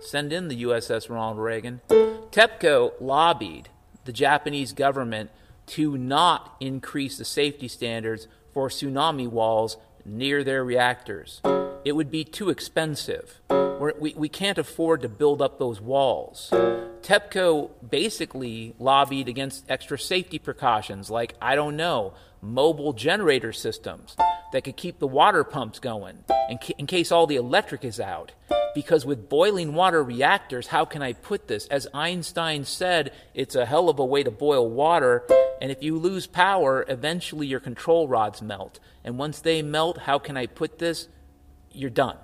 Send in the USS Ronald Reagan. TEPCO lobbied the Japanese government to not increase the safety standards for tsunami walls near their reactors. It would be too expensive. We can't afford to build up those walls. TEPCO basically lobbied against extra safety precautions like, I don't know, mobile generator systems that could keep the water pumps going in case all the electric is out. Because with boiling water reactors, how can I put this? As Einstein said, it's a hell of a way to boil water. And if you lose power, eventually your control rods melt. And once they melt, how can I put this? You're done.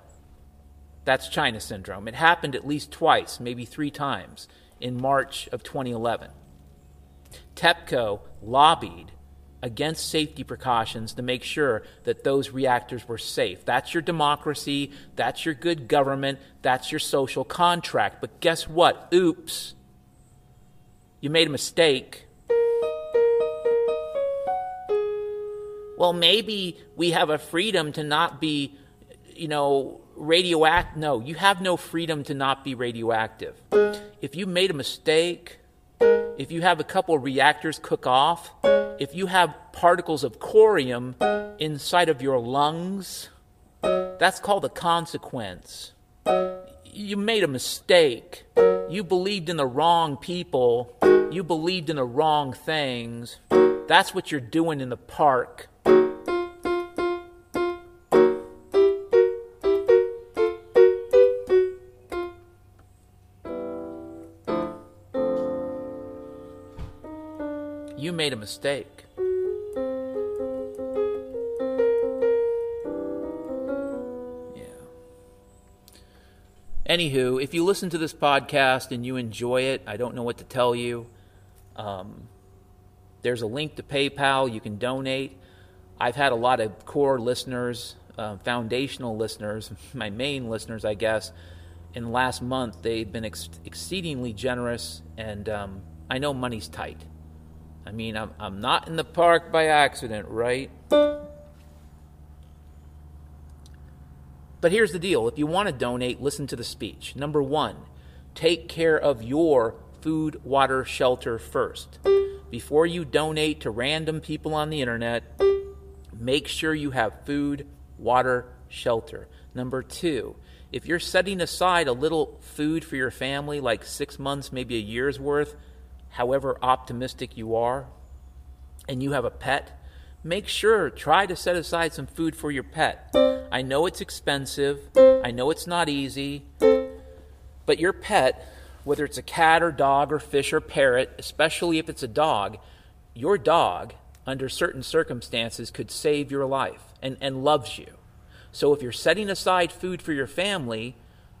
That's China syndrome. It happened at least twice, maybe three times, in March of 2011. TEPCO lobbied against safety precautions to make sure that those reactors were safe. That's your democracy. That's your good government. That's your social contract. But guess what? Oops. You made a mistake. Well, maybe we have a freedom to not be, you know, radioactive. No, you have no freedom to not be radioactive. If you made a mistake, if you have a couple of reactors cook off, if you have particles of corium inside of your lungs, that's called a consequence. You made a mistake. You believed in the wrong people. You believed in the wrong things. That's what you're doing in the park. You made a mistake. Yeah. Anywho, if you listen to this podcast and you enjoy it, I don't know what to tell you. There's a link to PayPal. You can donate. I've had a lot of core listeners, foundational listeners, my main listeners, I guess. In the last month, they've been exceedingly generous, and I know money's tight. I mean, I'm not in the park by accident, right? But here's the deal. If you want to donate, listen to the speech. Number one, take care of your food, water, shelter first. Before you donate to random people on the internet, make sure you have food, water, shelter. Number two, if you're setting aside a little food for your family, like 6 months, maybe a year's worth, however optimistic you are, and you have a pet, make sure, try to set aside some food for your pet. I know it's expensive. I know it's not easy. But your pet, whether it's a cat or dog or fish or parrot, especially if it's a dog, your dog, under certain circumstances, could save your life and loves you. So if you're setting aside food for your family,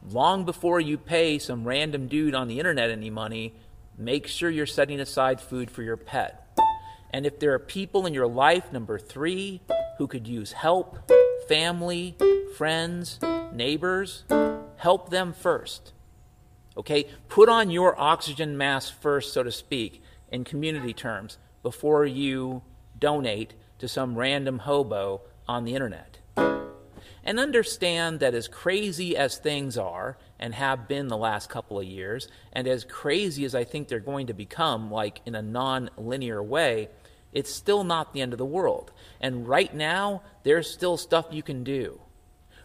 long before you pay some random dude on the internet any money, make sure you're setting aside food for your pet. And if there are people in your life, number three, who could use help, family, friends, neighbors, help them first. Okay? Put on your oxygen mask first, so to speak, in community terms, before you donate to some random hobo on the internet. And understand that as crazy as things are, and have been the last couple of years, and as crazy as I think they're going to become, like in a non-linear way, it's still not the end of the world. And right now, there's still stuff you can do.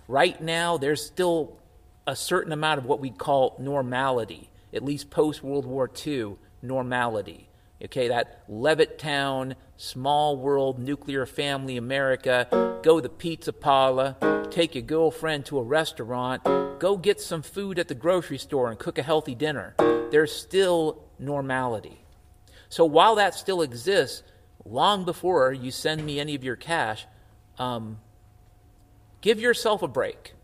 Right now, there's still a certain amount of what we call normality at least post-World War II, normality. Okay, that Levittown, small world, nuclear family America, go to the pizza parlor, take your girlfriend to a restaurant, go get some food at the grocery store and cook a healthy dinner. There's still normality. So while that still exists, long before you send me any of your cash, give yourself a break.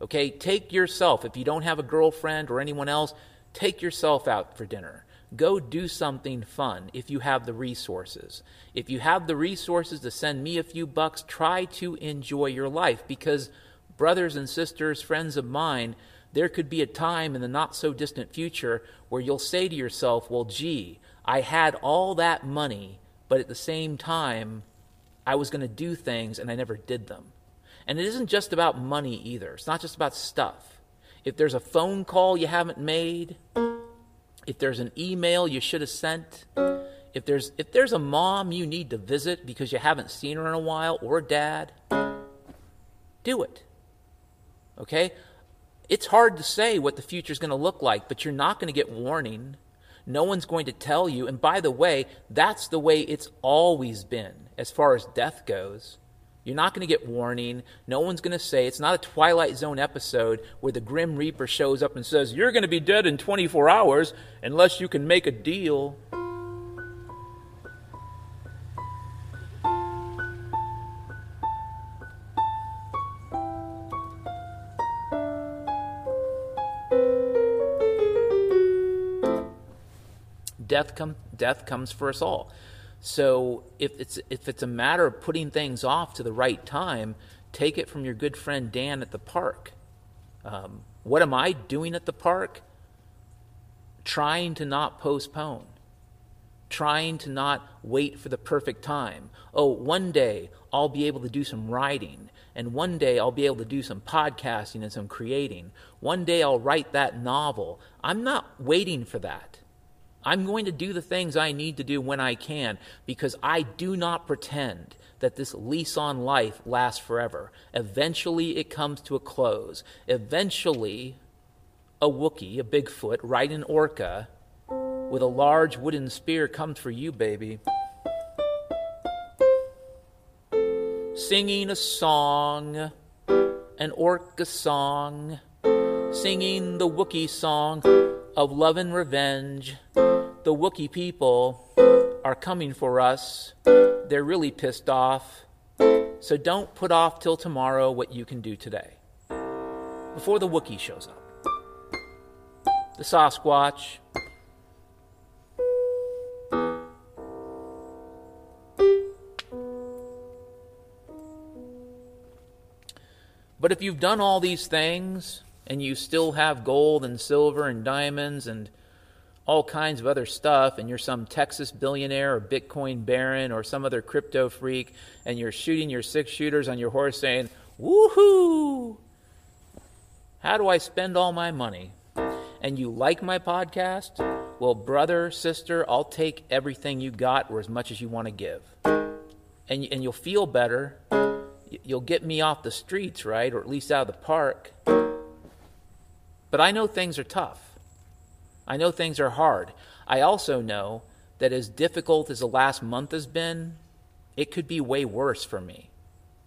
Okay, take yourself, if you don't have a girlfriend or anyone else, take yourself out for dinner. Go do something fun if you have the resources. If you have the resources to send me a few bucks, try to enjoy your life, because brothers and sisters, friends of mine, there could be a time in the not so distant future where you'll say to yourself, well, gee, I had all that money, but at the same time, I was going to do things and I never did them. And it isn't just about money either. It's not just about stuff. If there's a phone call you haven't made, if there's an email you should have sent, if there's a mom you need to visit because you haven't seen her in a while, or a dad, do it. Okay? It's hard to say what the future's going to look like, but you're not going to get warning. No one's going to tell you. And by the way, that's the way it's always been as far as death goes. You're not going to get warning. No one's going to say, it's not a Twilight Zone episode where the Grim Reaper shows up and says, you're going to be dead in 24 hours unless you can make a deal. Death comes for us all. So if it's a matter of putting things off to the right time, take it from your good friend Dan at the park. What am I doing at the park? Trying to not postpone. Trying to not wait for the perfect time. Oh, one day I'll be able to do some writing. And one day I'll be able to do some podcasting and some creating. One day I'll write that novel. I'm not waiting for that. I'm going to do the things I need to do when I can, because I do not pretend that this lease on life lasts forever. Eventually, it comes to a close. Eventually, a Wookiee, a Bigfoot, right, an orca, with a large wooden spear comes for you, baby. Singing a song, an orca song, singing the Wookiee song of love and revenge. The Wookiee people are coming for us. They're really pissed off. So don't put off till tomorrow what you can do today. Before the Wookiee shows up. The Sasquatch. But if you've done all these things and you still have gold and silver and diamonds and all kinds of other stuff, and you're some Texas billionaire or Bitcoin baron or some other crypto freak, and you're shooting your 6-shooters on your horse saying, woohoo, how do I spend all my money? And you like my podcast? Well, brother, sister, I'll take everything you got or as much as you want to give. And you'll feel better. You'll get me off the streets, right? Or at least out of the park. But I know things are tough. I know things are hard. I also know that as difficult as the last month has been, it could be way worse for me.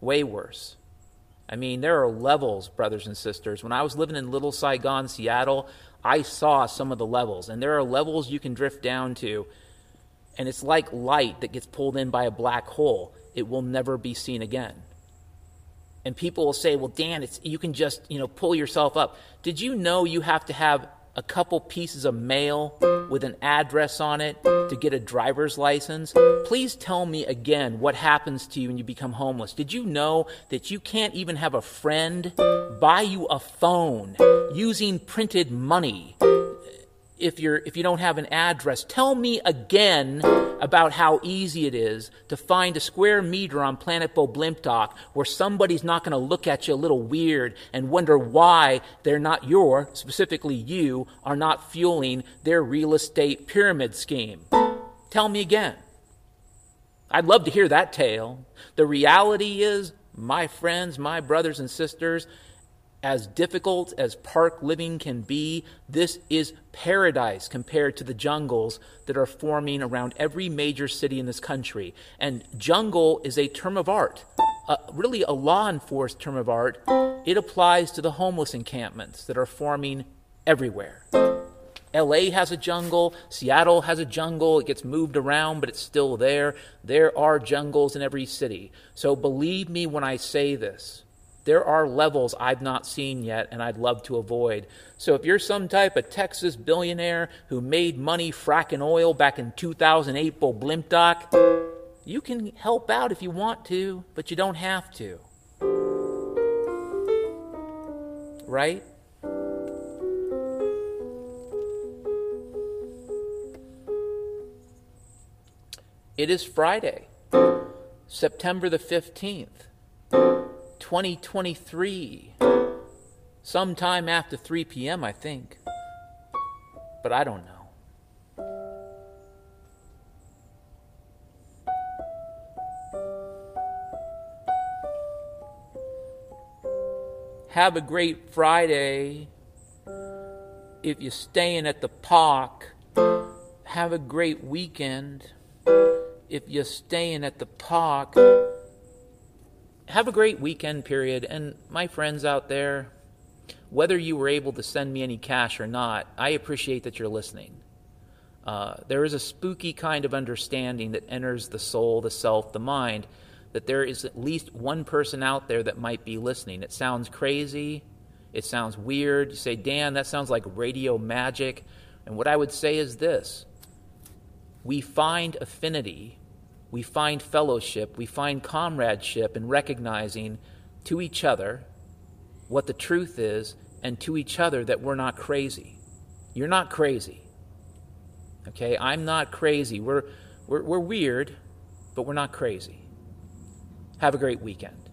Way worse. I mean, there are levels, brothers and sisters. When I was living in Little Saigon, Seattle, I saw some of the levels. And there are levels you can drift down to. And it's like light that gets pulled in by a black hole. It will never be seen again. And people will say, well, Dan, you can just, pull yourself up. Did you know you have to have a couple pieces of mail with an address on it to get a driver's license? Please tell me again what happens to you when you become homeless. Did you know that you can't even have a friend buy you a phone using printed money if you don't have an address? Tell me again about how easy it is to find a square meter on planet Boblimtok where somebody's not going to look at you a little weird and wonder why they're not specifically you, are not fueling their real estate pyramid scheme. Tell me again. I'd love to hear that tale. The reality is, my friends, my brothers and sisters, As difficult as park living can be, this is paradise compared to the jungles that are forming around every major city in this country. And jungle is a term of art, really a law-enforced term of art. It applies to the homeless encampments that are forming everywhere. LA has a jungle, Seattle has a jungle, it gets moved around, but it's still there. There are jungles in every city. So believe me when I say this. There are levels I've not seen yet and I'd love to avoid. So if you're some type of Texas billionaire who made money fracking oil back in 2008 for Blimp Dock, you can help out if you want to, but you don't have to. Right? It is Friday, September the 15th. 2023, sometime after 3 p.m., I think, but I don't know. Have a great Friday. If you're staying at the park, have a great weekend. If you're staying at the park, have a great weekend period. And my friends out there, whether you were able to send me any cash or not, I appreciate that you're listening. There is a spooky kind of understanding that enters the soul, the self, the mind, that there is at least one person out there that might be listening. It sounds crazy. It sounds weird. You say, Dan, that sounds like radio magic. And what I would say is this. We find affinity. We find fellowship, we find comradeship in recognizing to each other what the truth is and to each other that we're not crazy. You're not crazy. Okay, I'm not crazy. We're weird, but we're not crazy. Have a great weekend.